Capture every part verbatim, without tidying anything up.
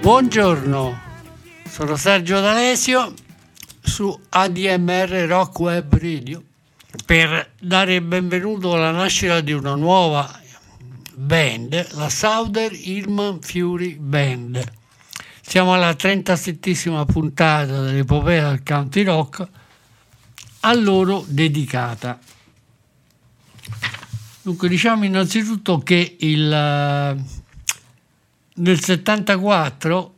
Buongiorno, sono Sergio D'Alesio su A D M R Rock Web Radio per dare il benvenuto alla nascita di una nuova band, la Souther Hillman Furay Band. Siamo alla trentasettesima puntata dell'epopea del country rock a loro dedicata. Dunque diciamo innanzitutto che il... nel settantaquattro,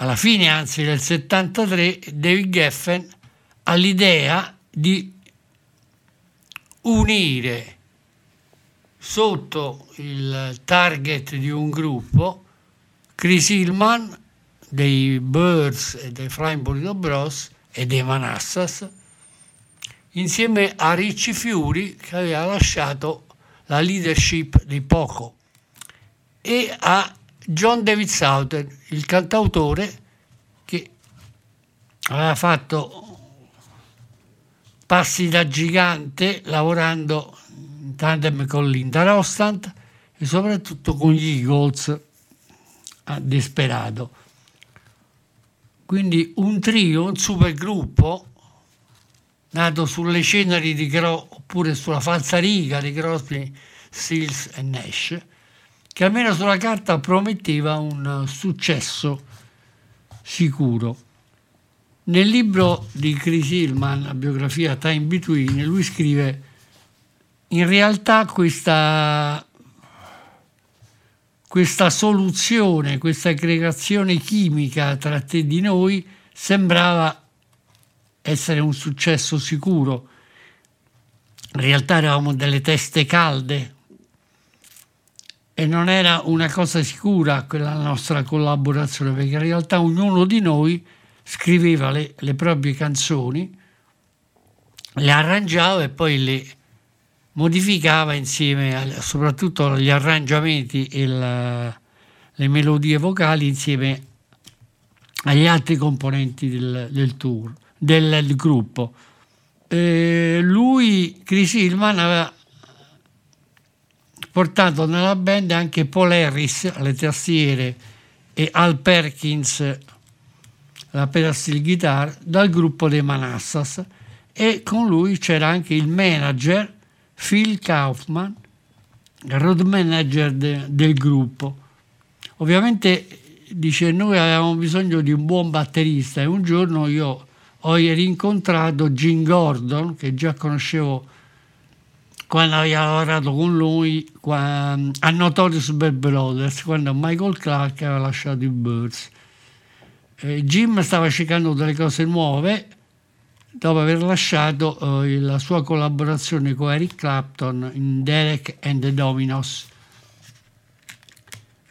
alla fine anzi del settantatré, David Geffen ha l'idea di unire sotto il target di un gruppo Chris Hillman dei Byrds e dei Flying Burrito Bros e dei Manassas insieme a Richie Furay, che aveva lasciato la leadership di Poco, e a John David Souther, il cantautore che aveva fatto passi da gigante lavorando in tandem con Linda Ronstadt e soprattutto con gli Eagles a Desperado. Quindi un trio, un supergruppo nato sulle ceneri di Crosby, oppure sulla falsariga di Crosby, Stills and Nash, che almeno sulla carta prometteva un successo sicuro. Nel libro di Chris Hillman, la biografia Time Between, lui scrive: in realtà questa, questa soluzione, questa aggregazione chimica tra te e di noi sembrava essere un successo sicuro. In realtà eravamo delle teste calde, e non era una cosa sicura quella nostra collaborazione, perché in realtà ognuno di noi scriveva le, le proprie canzoni, le arrangiava e poi le modificava insieme, a, soprattutto gli arrangiamenti e la, le melodie vocali insieme agli altri componenti del, del tour, del, del gruppo. E lui, Chris Hillman, aveva portato nella band anche Paul Harris alle tastiere e Al Perkins alla pedal steel guitar dal gruppo dei Manassas, e con lui c'era anche il manager Phil Kaufman, il road manager de, del gruppo. Ovviamente, dice, noi avevamo bisogno di un buon batterista, e un giorno io ho rincontrato Jim Gordon, che già conoscevo quando aveva lavorato con lui a Notorious Bad Brothers, quando Michael Clarke aveva lasciato i Byrds. Eh, Jim stava cercando delle cose nuove dopo aver lasciato eh, la sua collaborazione con Eric Clapton in Derek and the Dominos.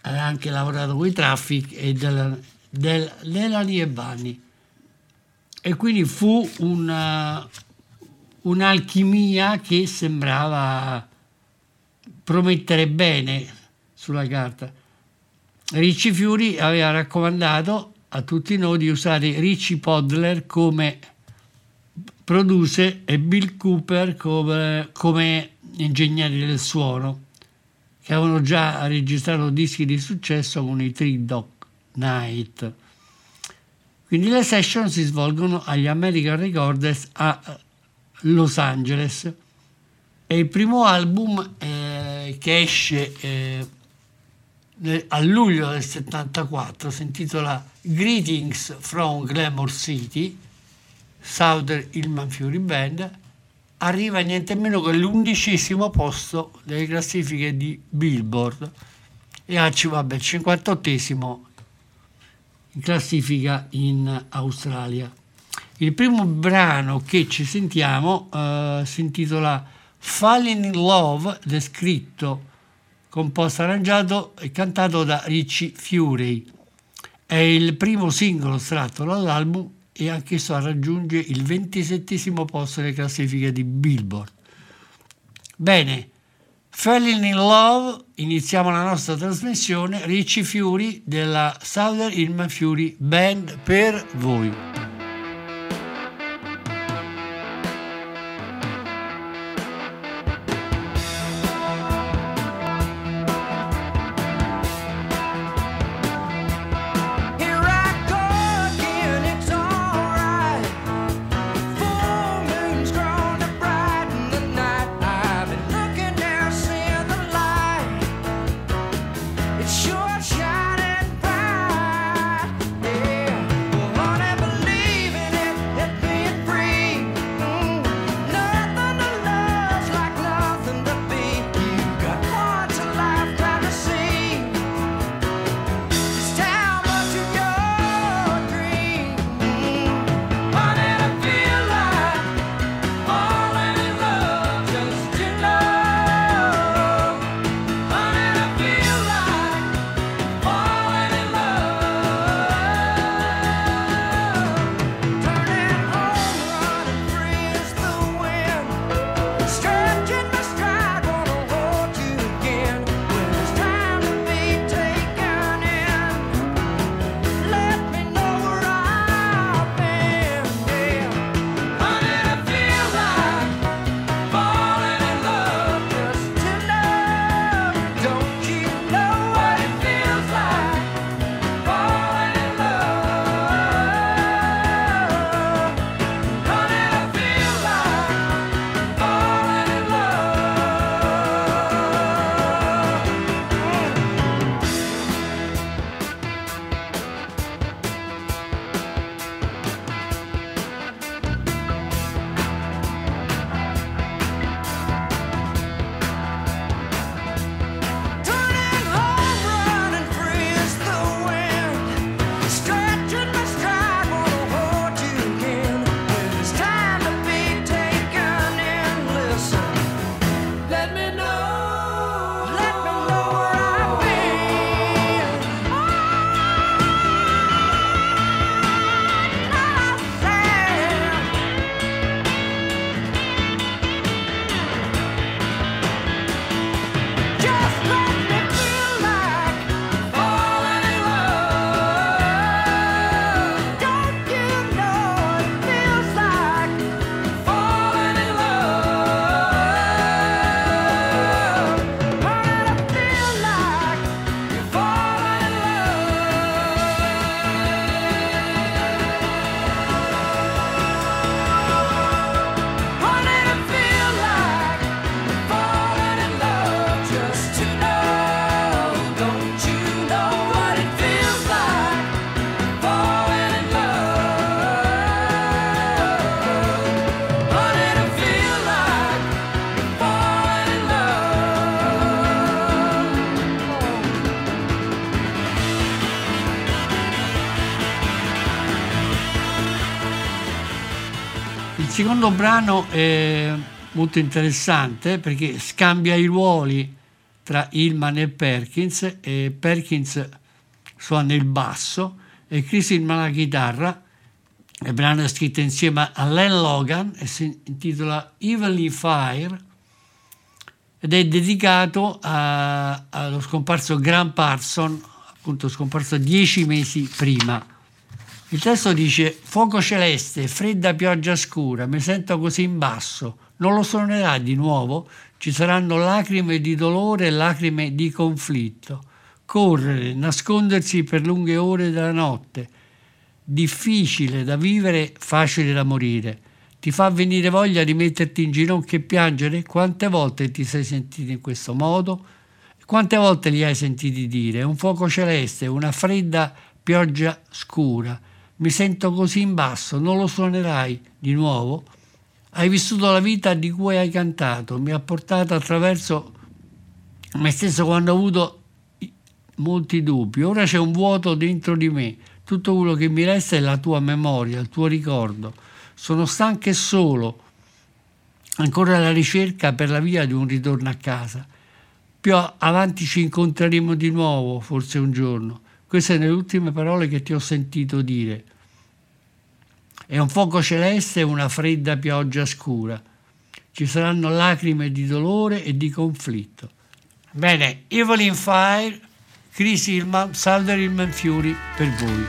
Aveva anche lavorato con i Traffic e del, del, Delany e Bunny. E quindi fu un... un'alchimia che sembrava promettere bene. sulla carta. Ricci Fiori aveva raccomandato a tutti noi di usare Richie Podolor come producer e Bill Cooper come, come ingegneri del suono, che avevano già registrato dischi di successo con i Three Dog Night. Quindi le session si svolgono agli American Recorders a Los Angeles. E il primo album eh, che esce eh, nel, a luglio del settantaquattro si intitola Greetings from Glamour City, Souther Hillman Furay Band, arriva niente meno che l'undicesimo posto delle classifiche di Billboard e ha vabbè, il cinquantottesimo in classifica in Australia. Il primo brano che ci sentiamo eh, si intitola Falling in Love, descritto, composto, arrangiato e cantato da Richie Furay. È il primo singolo tratto dall'album e anch'esso raggiunge il ventisettesimo posto nelle classifiche di Billboard. Bene, Falling in Love, iniziamo la nostra trasmissione. Richie Furay della Souther Hillman Furay Band per voi. Il secondo brano è molto interessante perché scambia i ruoli tra Hillman e Perkins, e Perkins suona il basso e Chris Hillman la chitarra. Il brano è scritto insieme a Len Logan e si intitola Evenly Fire ed è dedicato a, a lo scomparso Graham Parsons, appunto scomparso dieci mesi prima. Il testo dice: «Fuoco celeste, fredda pioggia scura, mi sento così in basso, non lo suonerà di nuovo? Ci saranno lacrime di dolore e lacrime di conflitto. Correre, nascondersi per lunghe ore della notte. Difficile da vivere, facile da morire. Ti fa venire voglia di metterti in ginocchio e piangere? Quante volte ti sei sentito in questo modo? Quante volte li hai sentiti dire? Un fuoco celeste, una fredda pioggia scura. Mi sento così in basso, non lo suonerai di nuovo? Hai vissuto la vita di cui hai cantato, mi ha portato attraverso me stesso quando ho avuto molti dubbi. Ora c'è un vuoto dentro di me. Tutto quello che mi resta è la tua memoria, il tuo ricordo. Sono stanco e solo, ancora alla ricerca per la via di un ritorno a casa. Più avanti ci incontreremo di nuovo, forse un giorno. Queste sono le ultime parole che ti ho sentito dire. È un fuoco celeste e una fredda pioggia scura. Ci saranno lacrime di dolore e di conflitto». Bene, Evelyn Fire, Chris Hillman, Souther Hillman Furay per voi.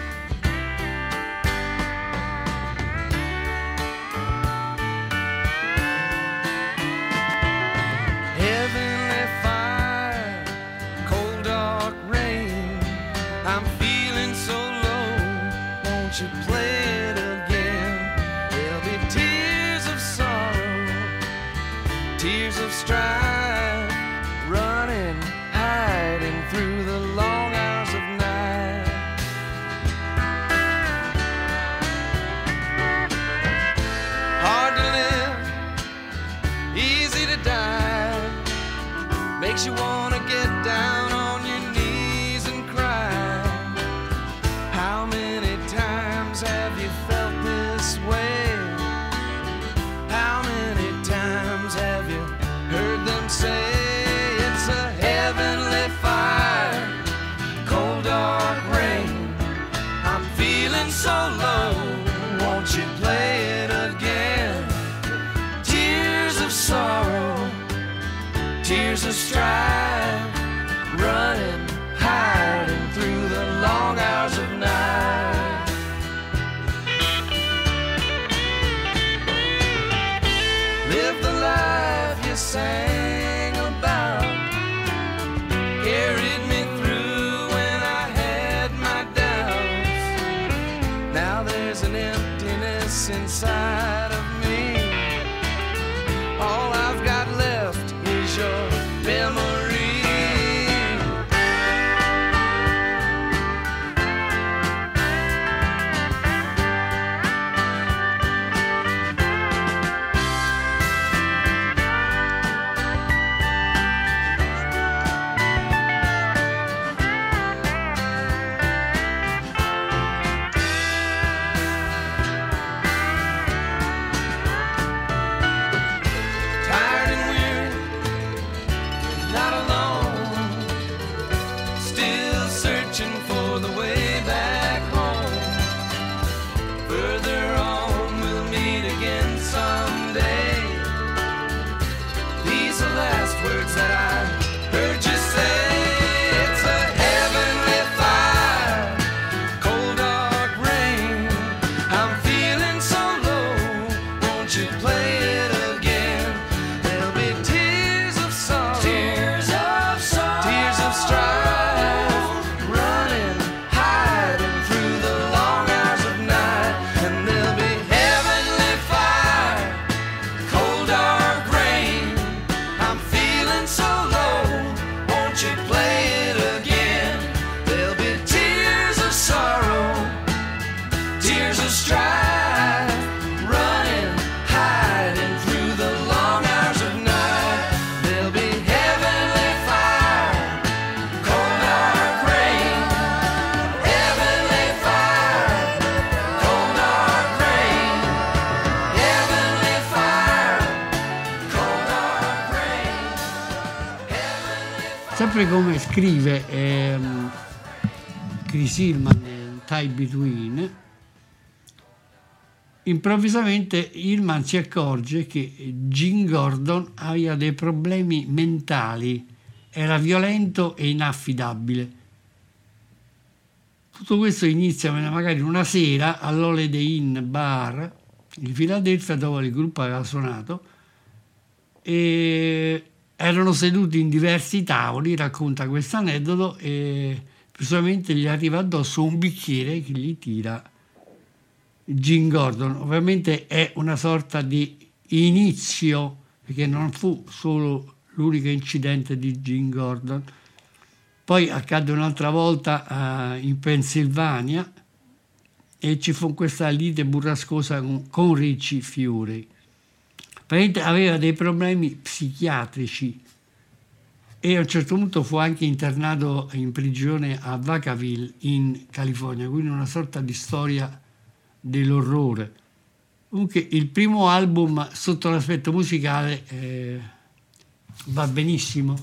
Come scrive ehm, Chris Hillman in Time Between, improvvisamente Hillman si accorge che Jim Gordon aveva dei problemi mentali era violento e inaffidabile. Tutto questo inizia magari una sera all'Holiday Inn Bar in Filadelfia, dove il gruppo aveva suonato, e erano seduti in diversi tavoli, racconta questo aneddoto, e personalmente gli arriva addosso un bicchiere che gli tira Jim Gordon. Ovviamente è una sorta di inizio, perché non fu solo l'unico incidente di Jim Gordon. Poi accadde un'altra volta uh, in Pennsylvania, e ci fu questa lite burrascosa con, con Richie Furay. Aveva dei problemi psichiatrici e a un certo punto fu anche internato in prigione a Vacaville in California, quindi una sorta di storia dell'orrore. Comunque il primo album sotto l'aspetto musicale eh, va benissimo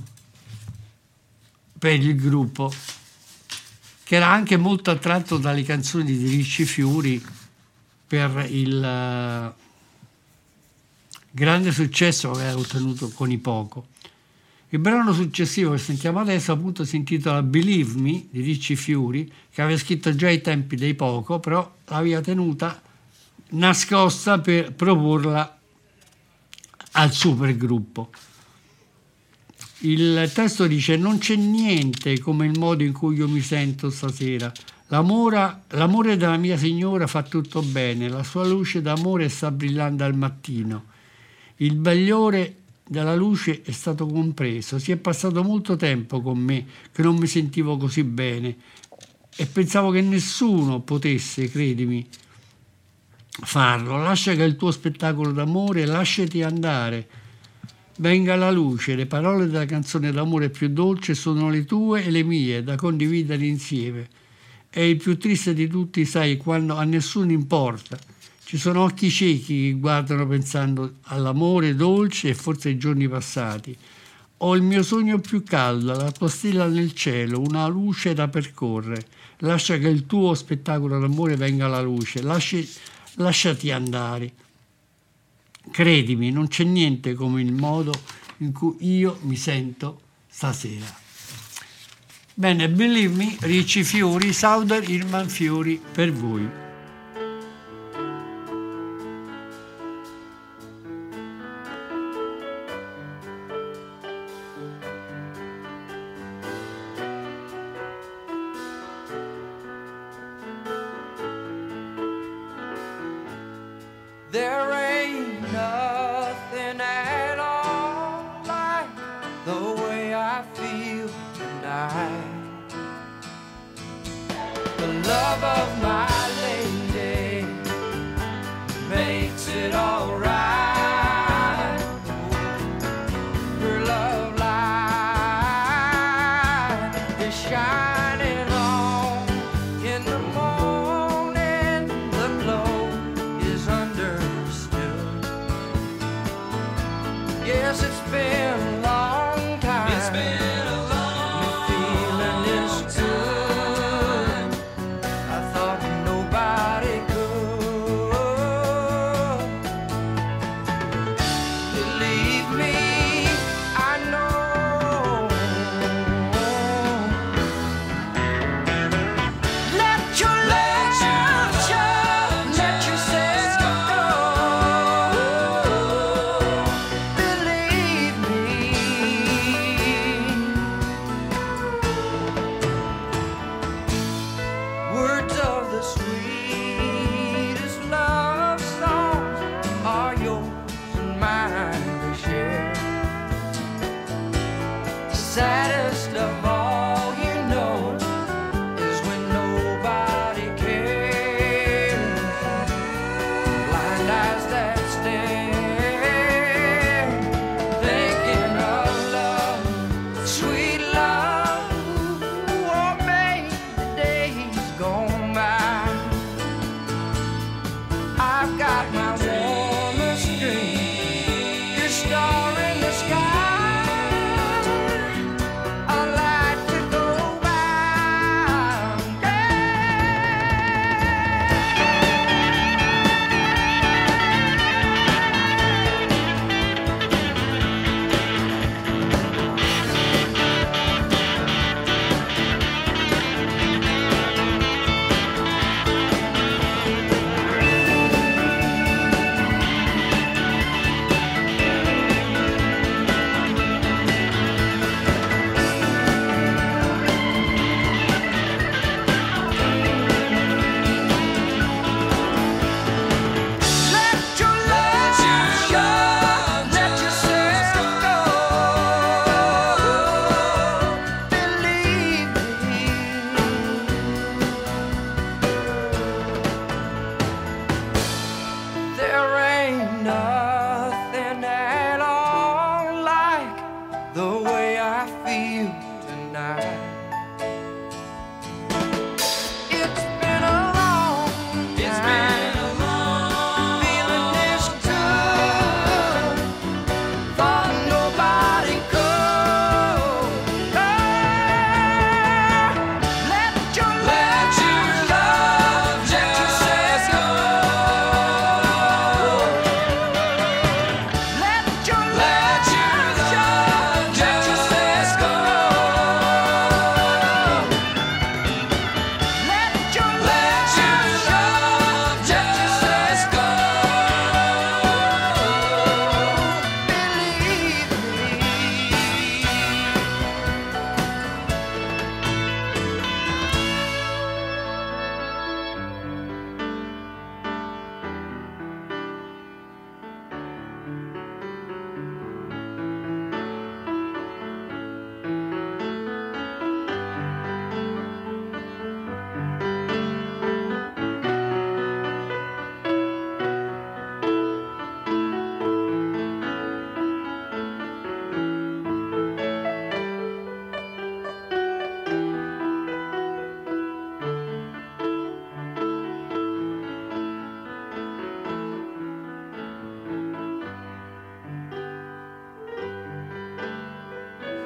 per il gruppo, che era anche molto attratto dalle canzoni di Ricci Fiori per il uh, grande successo che aveva ottenuto con i Poco. Il brano successivo che sentiamo adesso appunto si intitola Believe Me di Ricci Fiori, che aveva scritto già ai tempi dei Poco, però l'aveva tenuta nascosta per proporla al supergruppo. Il testo dice: non c'è niente come il modo in cui io mi sento stasera. L'amore, l'amore della mia signora fa tutto bene, la sua luce d'amore sta brillando al mattino. Il bagliore della luce è stato compreso. Si è passato molto tempo con me che non mi sentivo così bene e pensavo che nessuno potesse, credimi, farlo. Lascia che il tuo spettacolo d'amore, lasciati andare. Venga la luce, le parole della canzone d'amore più dolce sono le tue e le mie, da condividere insieme. È il più triste di tutti, sai, quando a nessuno importa. Ci sono occhi ciechi che guardano pensando all'amore dolce e forse ai giorni passati. Ho il mio sogno più caldo, la tua stella nel cielo, una luce da percorrere. Lascia che il tuo spettacolo d'amore venga alla luce, Lasci, lasciati andare. Credimi, non c'è niente come il modo in cui io mi sento stasera. Bene, Believe Me, Ricci Fiori, Souther Hillman Furay per voi.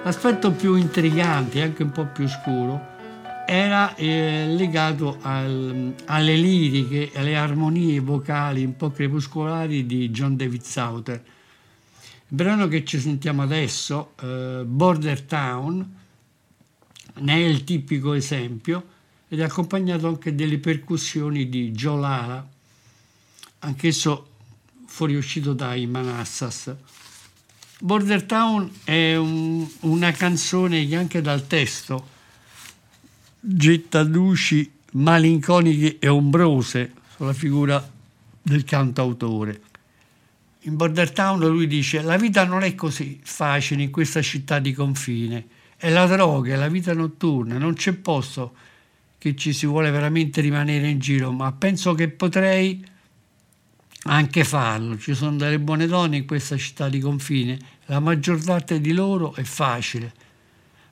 L'aspetto più intrigante, anche un po' più scuro, era eh, legato al, alle liriche, alle armonie vocali un po' crepuscolari di John David Souther. Il brano che ci sentiamo adesso, eh, Border Town, ne è il tipico esempio, ed è accompagnato anche delle percussioni di Joe Lara, anch'esso fuoriuscito dai Manassas. Border Town è un, una canzone che anche dal testo getta luci malinconiche e ombrose sulla figura del cantautore. In Border Town lui dice: la vita non è così facile in questa città di confine, è la droga, è la vita notturna, non c'è posto che ci si vuole veramente rimanere in giro, ma penso che potrei anche farlo, ci sono delle buone donne in questa città di confine, la maggior parte di loro è facile,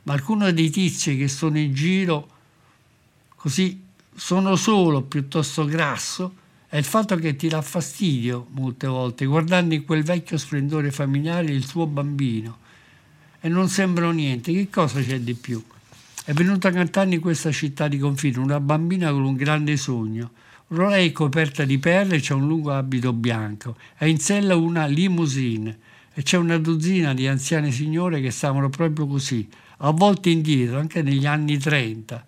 ma alcuni dei tizi che sono in giro così sono solo, piuttosto grasso, è il fatto che ti dà fastidio molte volte, guardando in quel vecchio splendore familiare il suo bambino, e non sembrano niente, che cosa c'è di più? È venuta a cantare in questa città di confine una bambina con un grande sogno. Ora lei è coperta di perle, c'è un lungo abito bianco, è in sella una limousine e c'è una dozzina di anziane signore che stavano proprio così, a volte indietro, anche negli anni trenta.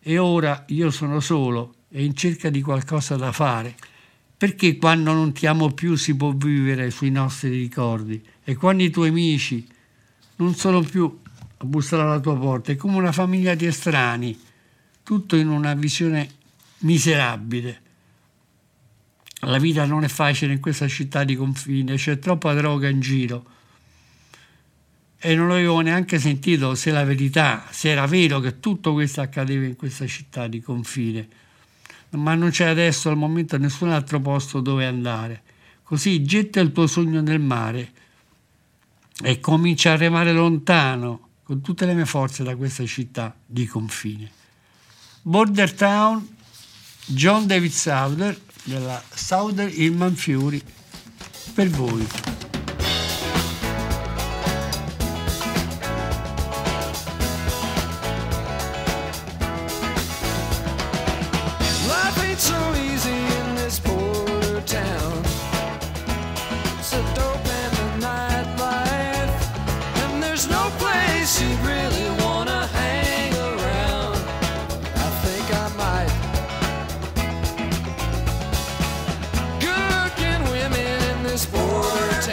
E ora io sono solo e in cerca di qualcosa da fare, perché quando non ti amo più si può vivere sui nostri ricordi, e quando i tuoi amici non sono più a bussare alla tua porta, è come una famiglia di estranei, tutto in una visione miserabile. La vita non è facile in questa città di confine, c'è troppa droga in giro. E non avevo neanche sentito se la verità, se era vero che tutto questo accadeva in questa città di confine. Ma non c'è adesso al momento nessun altro posto dove andare. Così getta il tuo sogno nel mare e comincia a remare lontano con tutte le mie forze da questa città di confine. Border Town, John David Souther, della Souther Hillman Furay, per voi. Border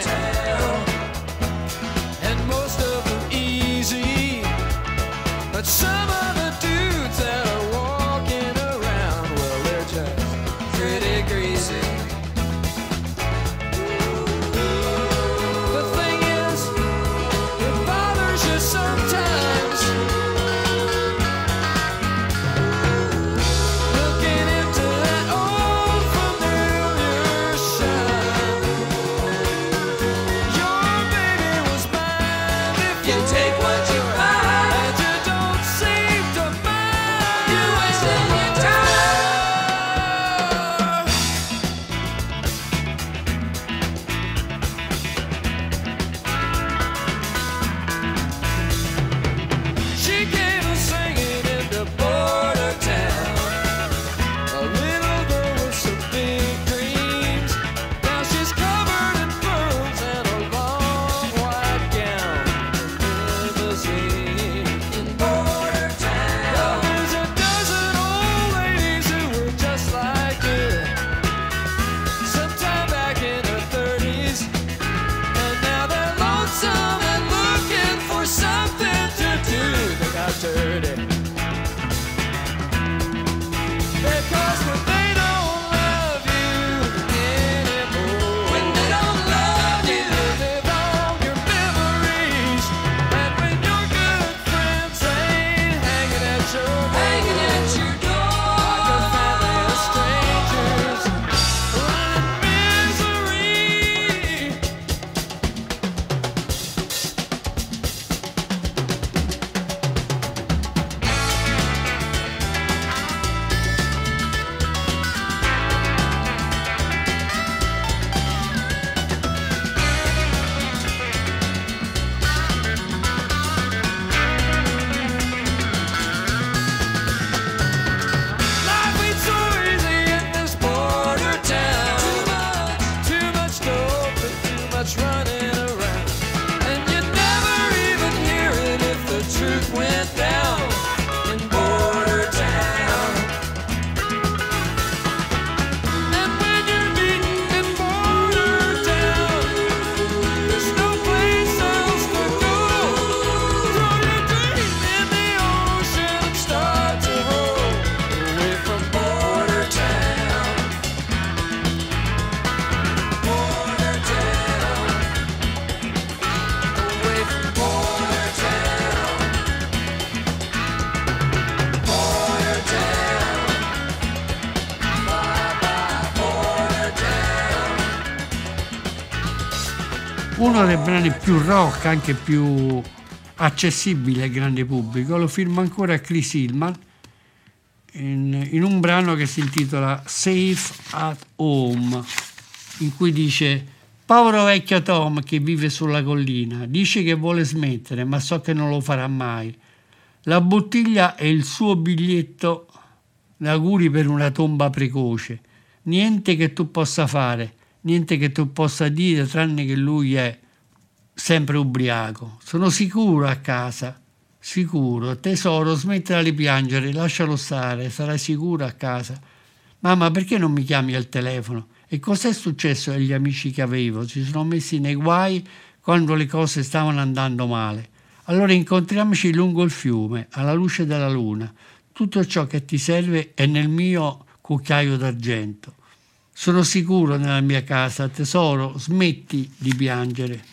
Uno dei brani più rock, anche più accessibile al grande pubblico, lo firma ancora Chris Hillman in, in un brano che si intitola Safe at Home, in cui dice: povero vecchio Tom che vive sulla collina, dice che vuole smettere, ma so che non lo farà mai. La bottiglia è il suo biglietto d'auguri per una tomba precoce. Niente che tu possa fare, niente che tu possa dire, tranne che lui è sempre ubriaco. Sono sicuro a casa, sicuro. Tesoro, smettila di piangere, lascialo stare, sarai sicuro a casa. Mamma, perché non mi chiami al telefono? E cos'è successo agli amici che avevo? Si sono messi nei guai quando le cose stavano andando male. Allora incontriamoci lungo il fiume, alla luce della luna. Tutto ciò che ti serve è nel mio cucchiaio d'argento. Sono sicuro nella mia casa, tesoro, smetti di piangere.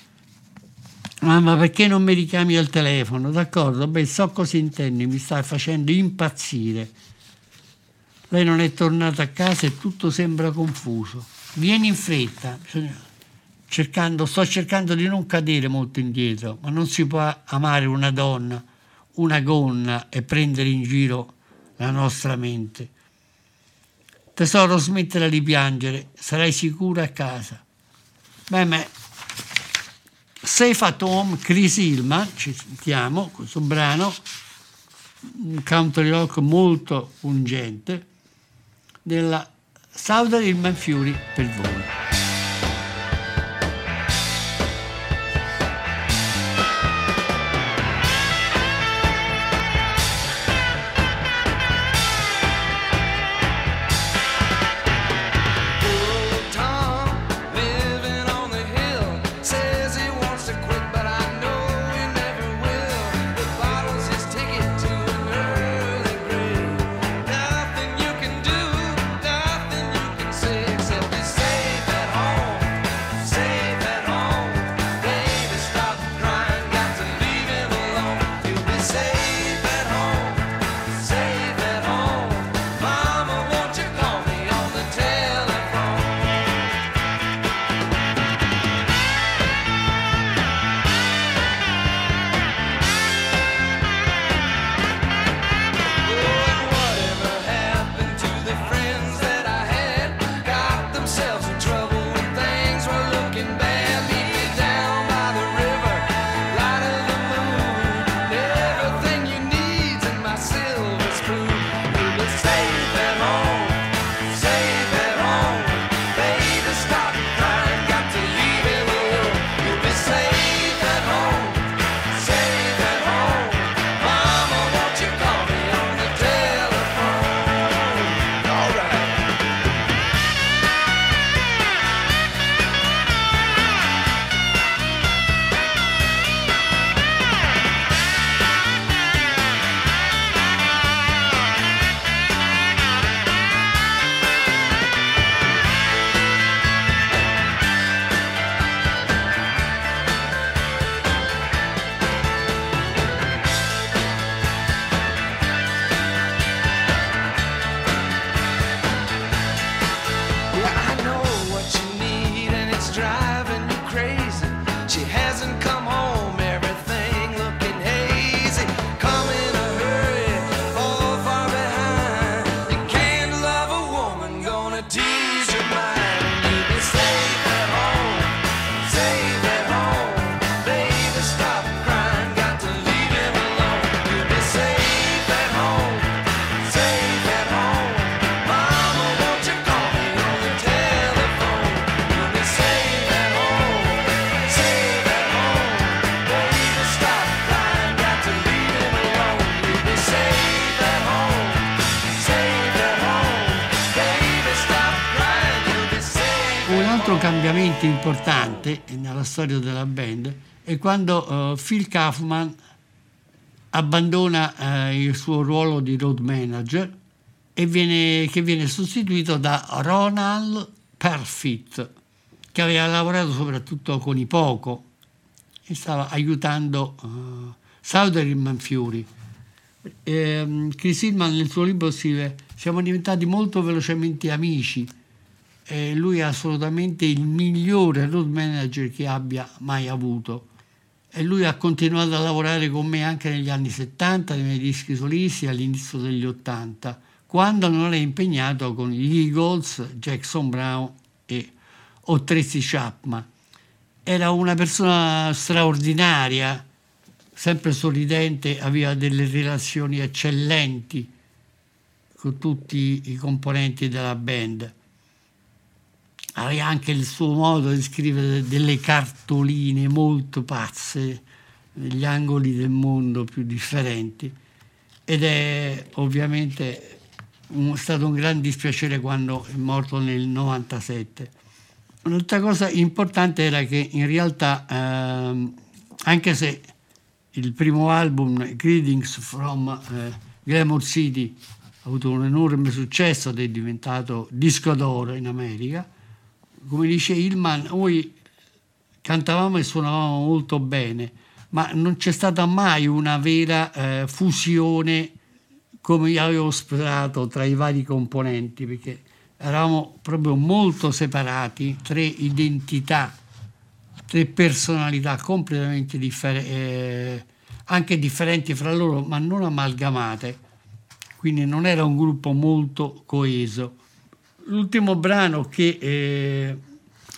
Mamma, perché non mi richiami al telefono? D'accordo, beh, so cosa intendi, mi stai facendo impazzire. Lei non è tornata a casa e tutto sembra confuso. Vieni in fretta, cercando, sto cercando di non cadere molto indietro, ma non si può amare una donna, una gonna e prendere in giro la nostra mente. Tesoro, smettila di piangere, sarai sicura a casa. Beh, ma Safe at Home, Chris Hillman, ci sentiamo, questo brano, un country rock molto pungente, della Souther Hillman Furay per voi. Importante nella storia della band è quando uh, Phil Kaufman abbandona uh, il suo ruolo di road manager e viene, che viene sostituito da Ronald Perfit, che aveva lavorato soprattutto con i Poco e stava aiutando uh, Souther Hillman Furay. Ehm, Chris Hillman nel suo libro scrive: siamo diventati molto velocemente amici. eh, lui è assolutamente il migliore road manager che abbia mai avuto, e lui ha continuato a lavorare con me anche negli anni settanta, nei miei dischi solisti, all'inizio degli ottanta, quando non è impegnato con gli Eagles, Jackson Brown e o Tracy Chapman. Era una persona straordinaria, sempre sorridente, aveva delle relazioni eccellenti con tutti i componenti della band. Aveva anche il suo modo di scrivere delle cartoline molto pazze negli angoli del mondo più differenti, ed è ovviamente un, stato un gran dispiacere quando è morto nel novantasette. Un'altra cosa importante era che in realtà, ehm, anche se il primo album, Greetings from eh, Glamour City, ha avuto un enorme successo ed è diventato disco d'oro in America, come dice Hillman, noi cantavamo e suonavamo molto bene, ma non c'è stata mai una vera eh, fusione come io avevo sperato tra i vari componenti, perché eravamo proprio molto separati, tre identità, tre personalità completamente differenti, eh, anche differenti fra loro, ma non amalgamate, quindi non era un gruppo molto coeso. L'ultimo brano che eh,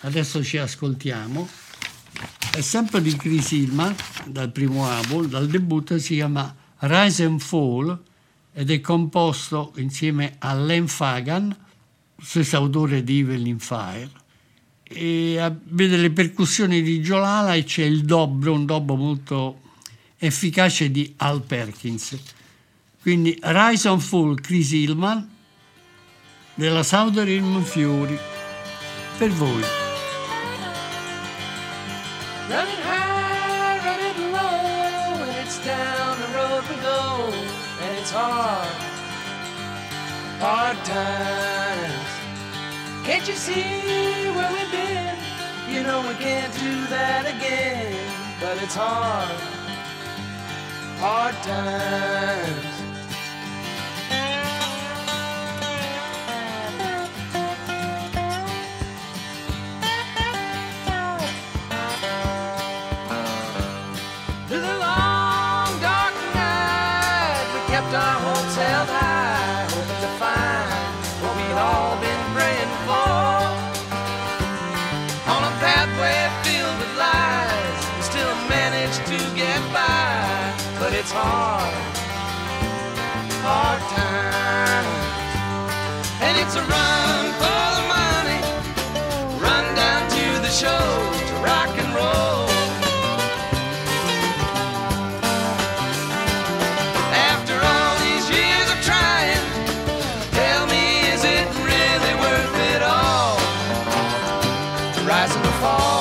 adesso ci ascoltiamo è sempre di Chris Hillman, dal primo album, dal debutto, si chiama Rise and Fall ed è composto insieme a Len Fagan, stesso autore di Evelyn Fire, e vede le percussioni di Giolala e c'è il dobro, un dobro molto efficace di Al Perkins. Quindi Rise and Fall, Chris Hillman della Souther Hillman Furay, per voi. Running high, running low, and it's down the road we go, and it's hard, hard time. Can't you see where we've been? You know we can't do that again. But it's hard, hard times. Through the long dark night, we kept our hopes held high, hoping to find what we'd all been praying for. It's hard, hard times. And it's a run for the money, run down to the show, to rock and roll. After all these years of trying, tell me, is it really worth it all? The rise and the fall.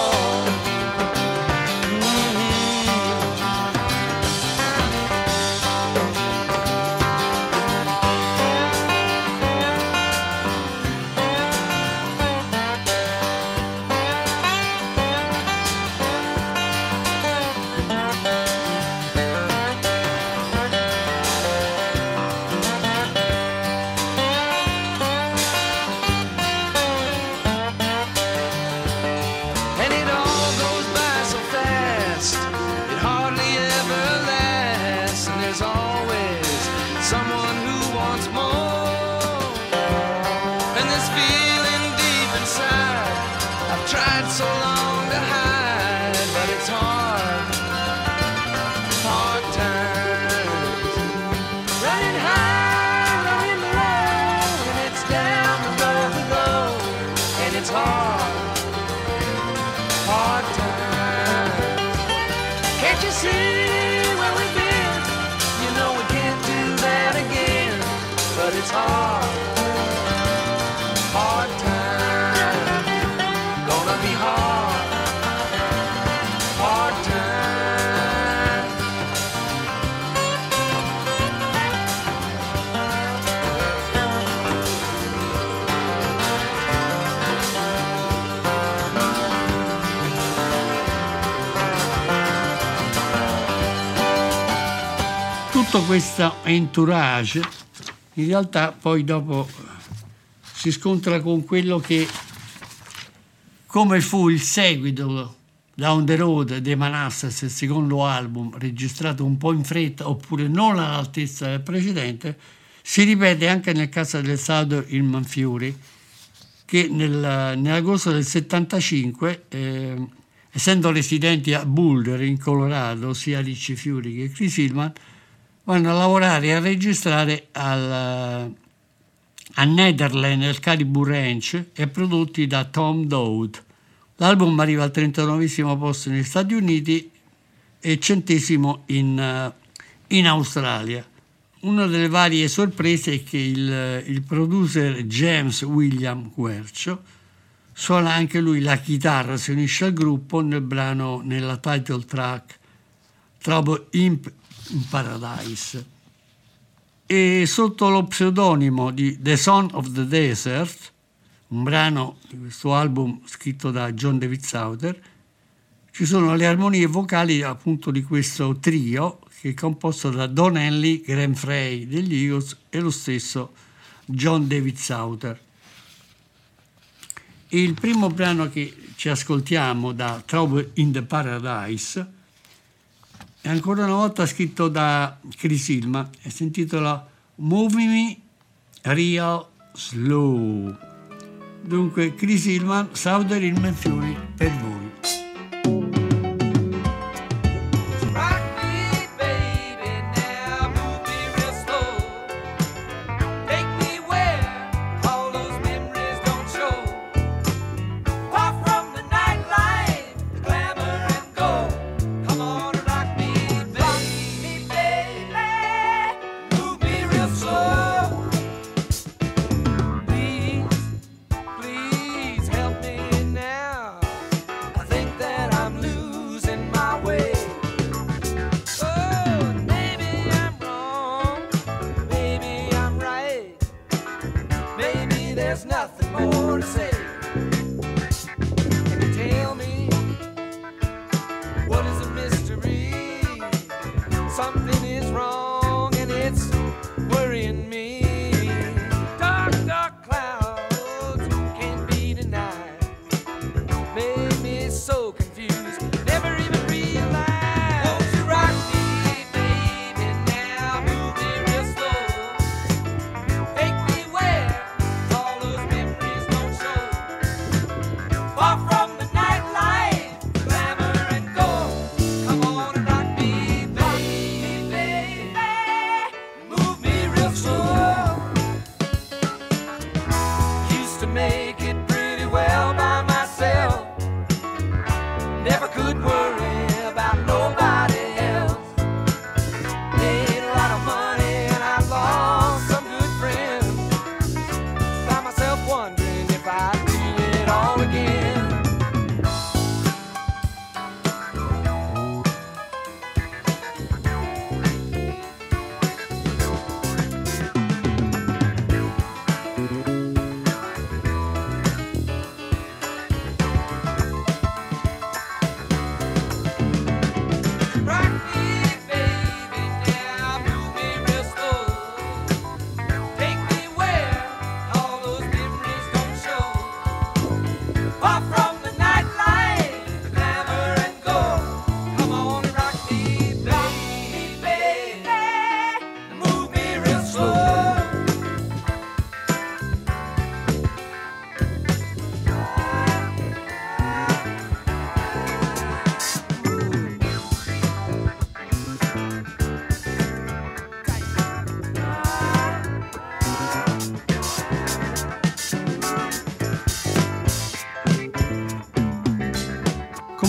Questo entourage in realtà poi dopo si scontra con quello che come fu il seguito Down the Road dei Manassas, il secondo album registrato un po' in fretta oppure non all'altezza del precedente, si ripete anche nel caso del Souther Hillman Furay, che nel, nell'agosto del settantacinque, eh, essendo residenti a Boulder in Colorado, sia Ricci Fiori che Chris Hillman vanno a lavorare e a registrare al, a Netherland, al Caribou Ranch, e prodotti da Tom Dowd. L'album arriva al trentanovesimo posto negli Stati Uniti e centesimo in, in Australia. Una delle varie sorprese è che il, il producer James William Guercio suona anche lui la chitarra, si unisce al gruppo nel brano, nella title track Trouble in Paradise, e sotto lo pseudonimo di The Son of the Desert, un brano di questo album scritto da John David Souther, ci sono le armonie vocali appunto di questo trio, che è composto da Don Henley, Graham Frey degli Eagles e lo stesso John David Souther. Il primo brano che ci ascoltiamo da Trouble in the Paradise è ancora una volta scritto da Chris Hillman e si intitola Move Me Real Slow. Dunque Chris Hillman, Souther Hillman Furay per voi.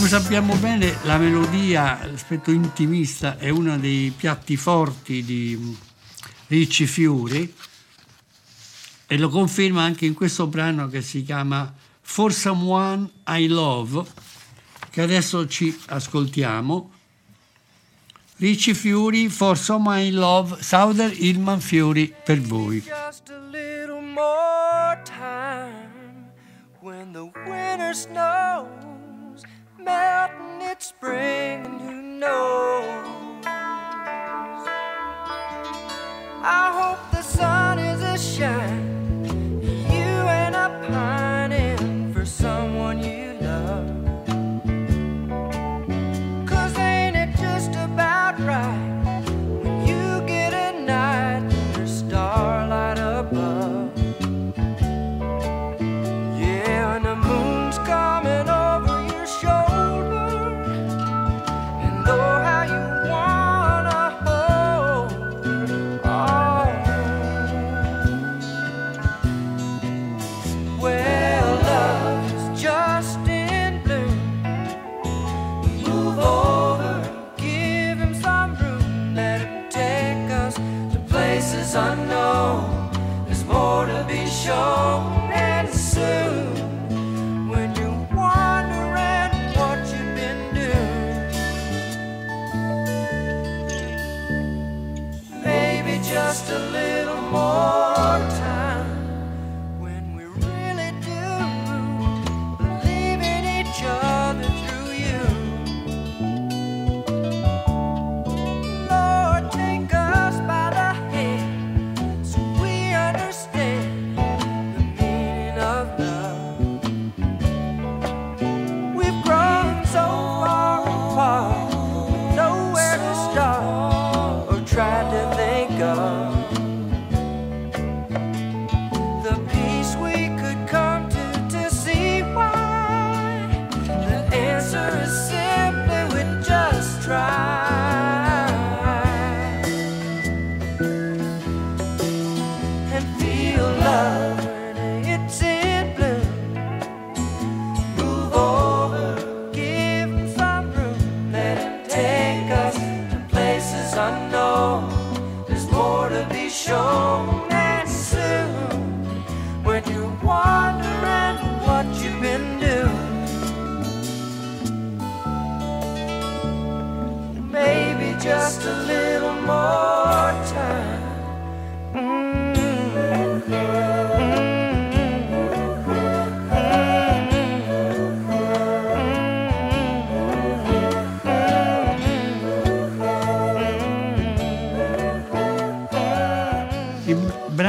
Sappiamo bene, la melodia, l'aspetto intimista è uno dei piatti forti di Ricci Fiori e lo conferma anche in questo brano che si chiama For Someone I Love, che adesso ci ascoltiamo. Ricci Fiori, For Someone I Love, Souther Hillman Furay per voi. Just a little more time when the winter snow out and it's spring and who knows. I hope the sun is a shine, you and I pining for someone you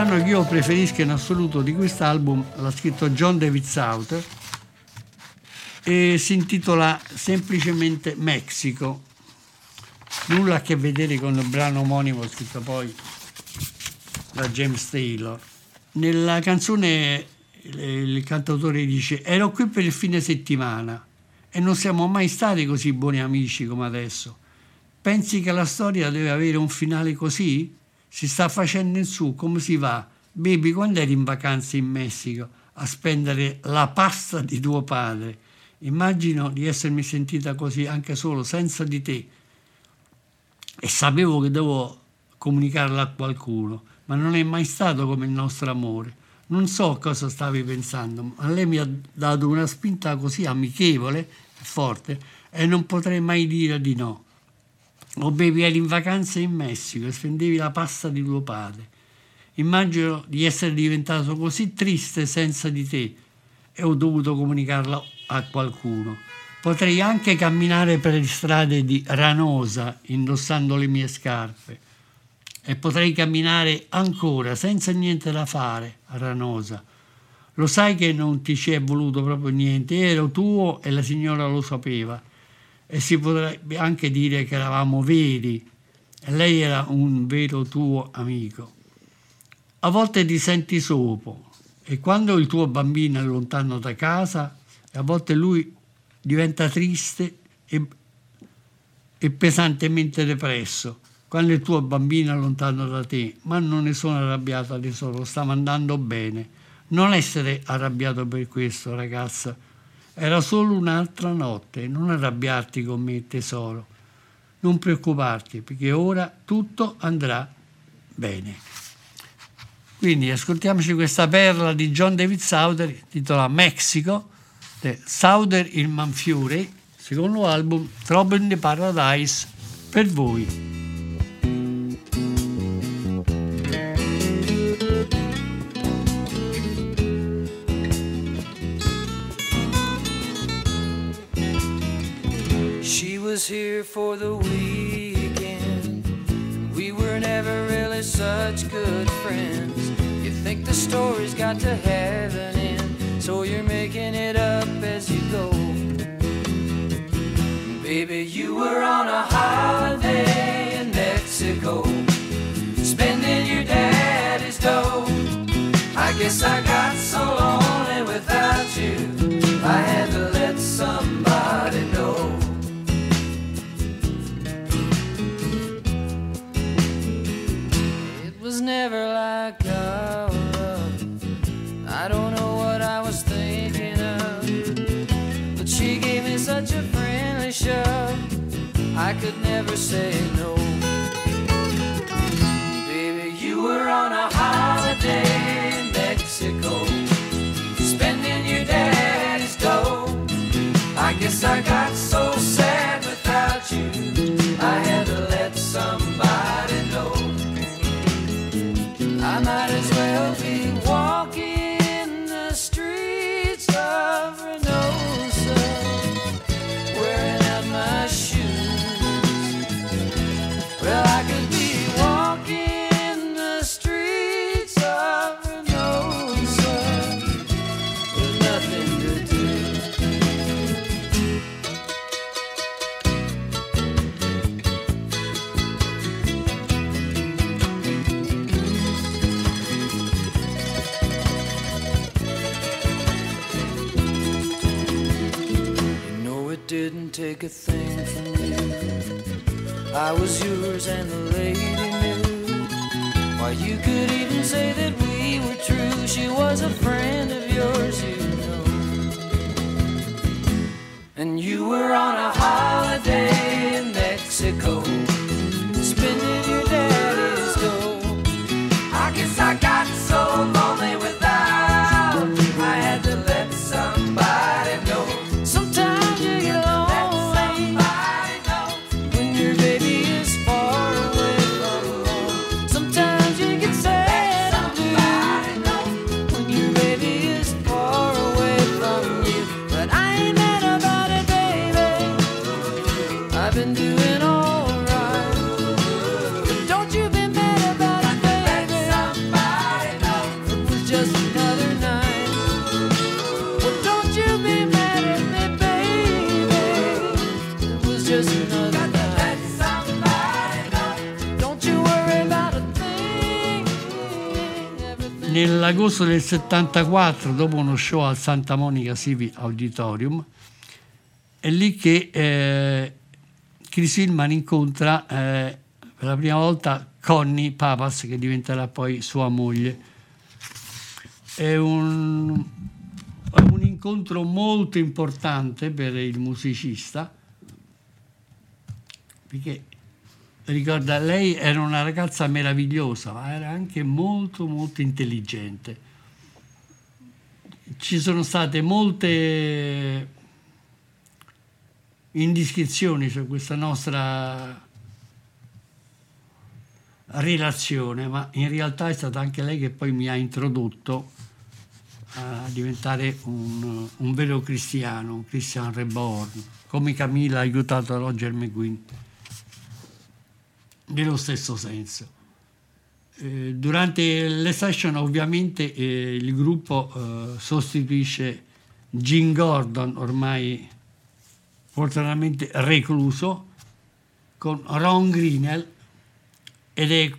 brano che io preferisco in assoluto di quest'album l'ha scritto John David Souther e si intitola semplicemente Mexico. Nulla a che vedere con il brano omonimo scritto poi da James Taylor. Nella canzone il cantautore dice: ero qui per il fine settimana e non siamo mai stati così buoni amici come adesso. Pensi che la storia deve avere un finale così? Si sta facendo in su, come si va? Baby, quando eri in vacanza in Messico a spendere la pasta di tuo padre? Immagino di essermi sentita così anche solo, senza di te. E sapevo che devo comunicarla a qualcuno, ma non è mai stato come il nostro amore. Non so cosa stavi pensando, ma lei mi ha dato una spinta così amichevole e forte e non potrei mai dire di no. O baby, eri in vacanza in Messico e spendevi la pasta di tuo padre. Immagino di essere diventato così triste senza di te e ho dovuto comunicarla a qualcuno. Potrei anche camminare per le strade di Ranosa indossando le mie scarpe e potrei camminare ancora senza niente da fare a Ranosa. Lo sai che non ti ci è voluto proprio niente, ero tuo e la signora lo sapeva. E si potrebbe anche dire che eravamo veri e lei era un vero tuo amico. A volte ti senti sopo e quando il tuo bambino è lontano da casa a volte lui diventa triste e, e pesantemente depresso quando il tuo bambino è lontano da te, ma non ne sono arrabbiato adesso, lo stava andando bene. Non essere arrabbiato per questo, ragazza. Era solo un'altra notte, non arrabbiarti con me, tesoro. Non preoccuparti, perché ora tutto andrà bene. Quindi ascoltiamoci questa perla di John David Souther, intitolata Mexico, del Souther Hillman Furay, secondo album Trouble in Paradise, per voi. Here for the weekend. We were never really such good friends. You think the story's got to have an end, so you're making it up as you go. Baby, you were on a holiday in Mexico, spending your daddy's dough. I guess I got so lonely without you, I had to let somebody know. It was never like our love. I don't know what I was thinking of, but she gave me such a friendly shove, I could never say no. Baby, you were on a holiday in Mexico, spending your daddy's dough. I guess I got so sad without you, I had to let somebody know. I might as well be walking the streets of Reynosa, wearing out my shoes. Well, I could be walking the streets of Reynosa with nothing to take a thing from you. I was yours and the lady knew. Why you could even say that we were true. She was a friend of yours, you know. And you were on a holiday in Mexico, spending your daddy's dough. I guess I got so lonely without you, I had to let somebody know. But I ain't mad about it, baby. nell'agosto del settantaquattro, dopo uno show al Santa Monica Civic Auditorium, è lì che eh, Chris Hillman incontra eh, per la prima volta Connie Papas, che diventerà poi sua moglie. È un, è un incontro molto importante per il musicista, perché ricorda, lei era una ragazza meravigliosa, ma era anche molto molto intelligente. Ci sono state molte indiscrezioni su questa nostra relazione, ma in realtà è stata anche lei che poi mi ha introdotto a diventare un, un vero cristiano, un Christian Reborn, come Camilla ha aiutato Roger McGuinn nello stesso senso. Eh, durante le session ovviamente eh, il gruppo eh, sostituisce Jim Gordon, ormai fortunatamente recluso, con Ron Greenell, ed è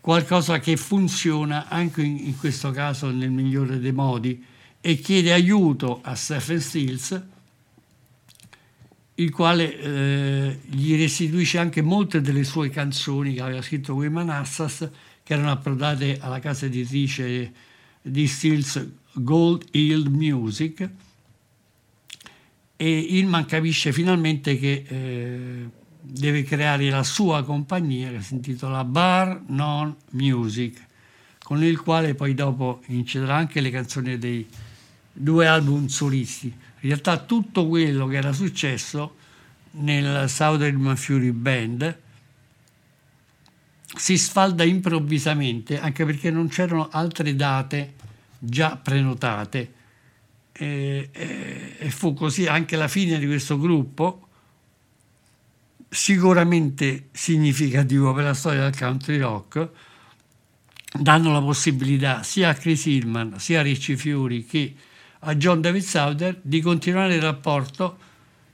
qualcosa che funziona anche in, in questo caso nel migliore dei modi, e chiede aiuto a Stephen Stills, il quale eh, gli restituisce anche molte delle sue canzoni che aveva scritto con i Manassas, che erano approdate alla casa editrice di Stills, Gold Hill Music, e Hillman capisce finalmente che eh, deve creare la sua compagnia, che si intitola Bar Non Music, con il quale poi dopo inciderà anche le canzoni dei due album solisti. In realtà tutto quello che era successo nel Souther Hillman Furay Band si sfalda improvvisamente, anche perché non c'erano altre date già prenotate, e, e, e fu così anche la fine di questo gruppo, sicuramente significativo per la storia del country rock, dando la possibilità sia a Chris Hillman, sia a Ricci Fiori che a John David Souther di continuare il rapporto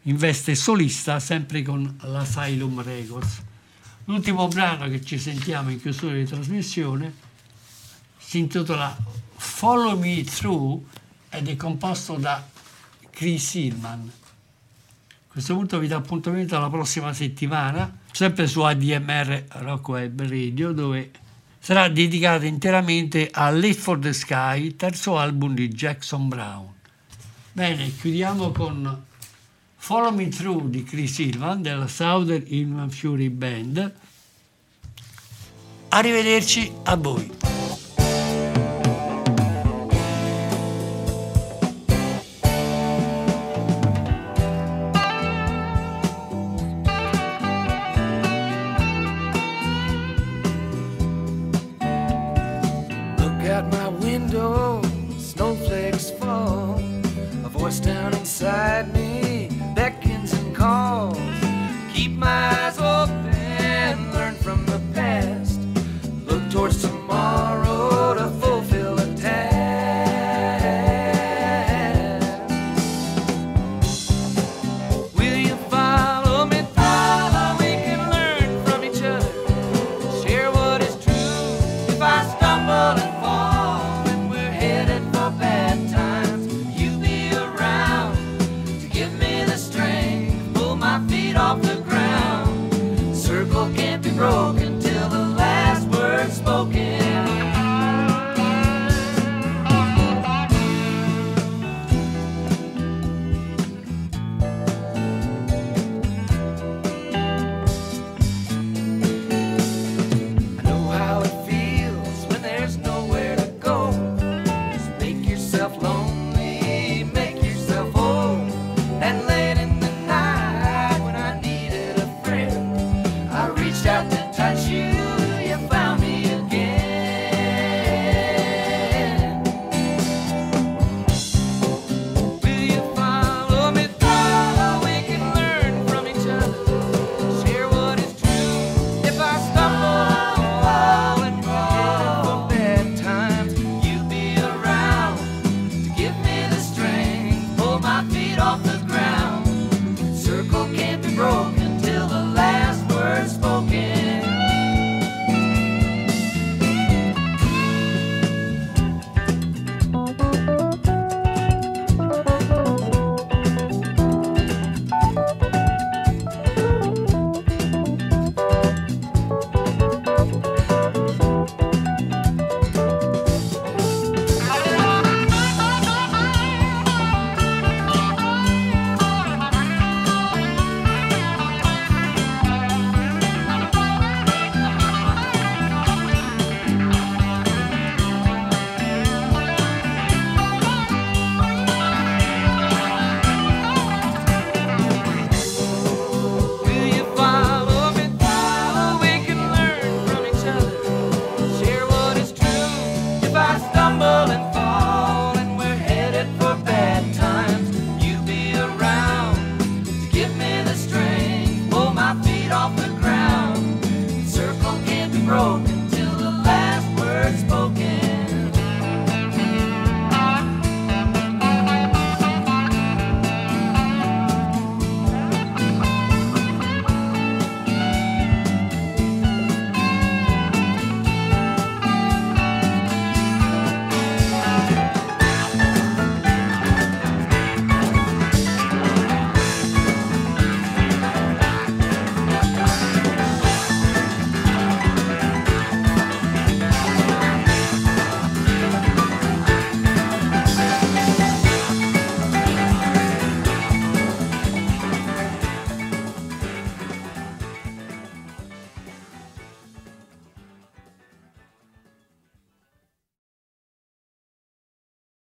in veste solista, sempre con l'Asylum Records. L'ultimo brano che ci sentiamo in chiusura di trasmissione si intitola Follow Me Through ed è composto da Chris Hillman. A questo punto vi do appuntamento alla prossima settimana, sempre su A D M R Rock Web Radio, dove sarà dedicata interamente a Live for the Sky, terzo album di Jackson Browne. Bene, chiudiamo con Follow Me Through di Chris Hillman della Souther Hillman Furay Band. Arrivederci a voi. stumble and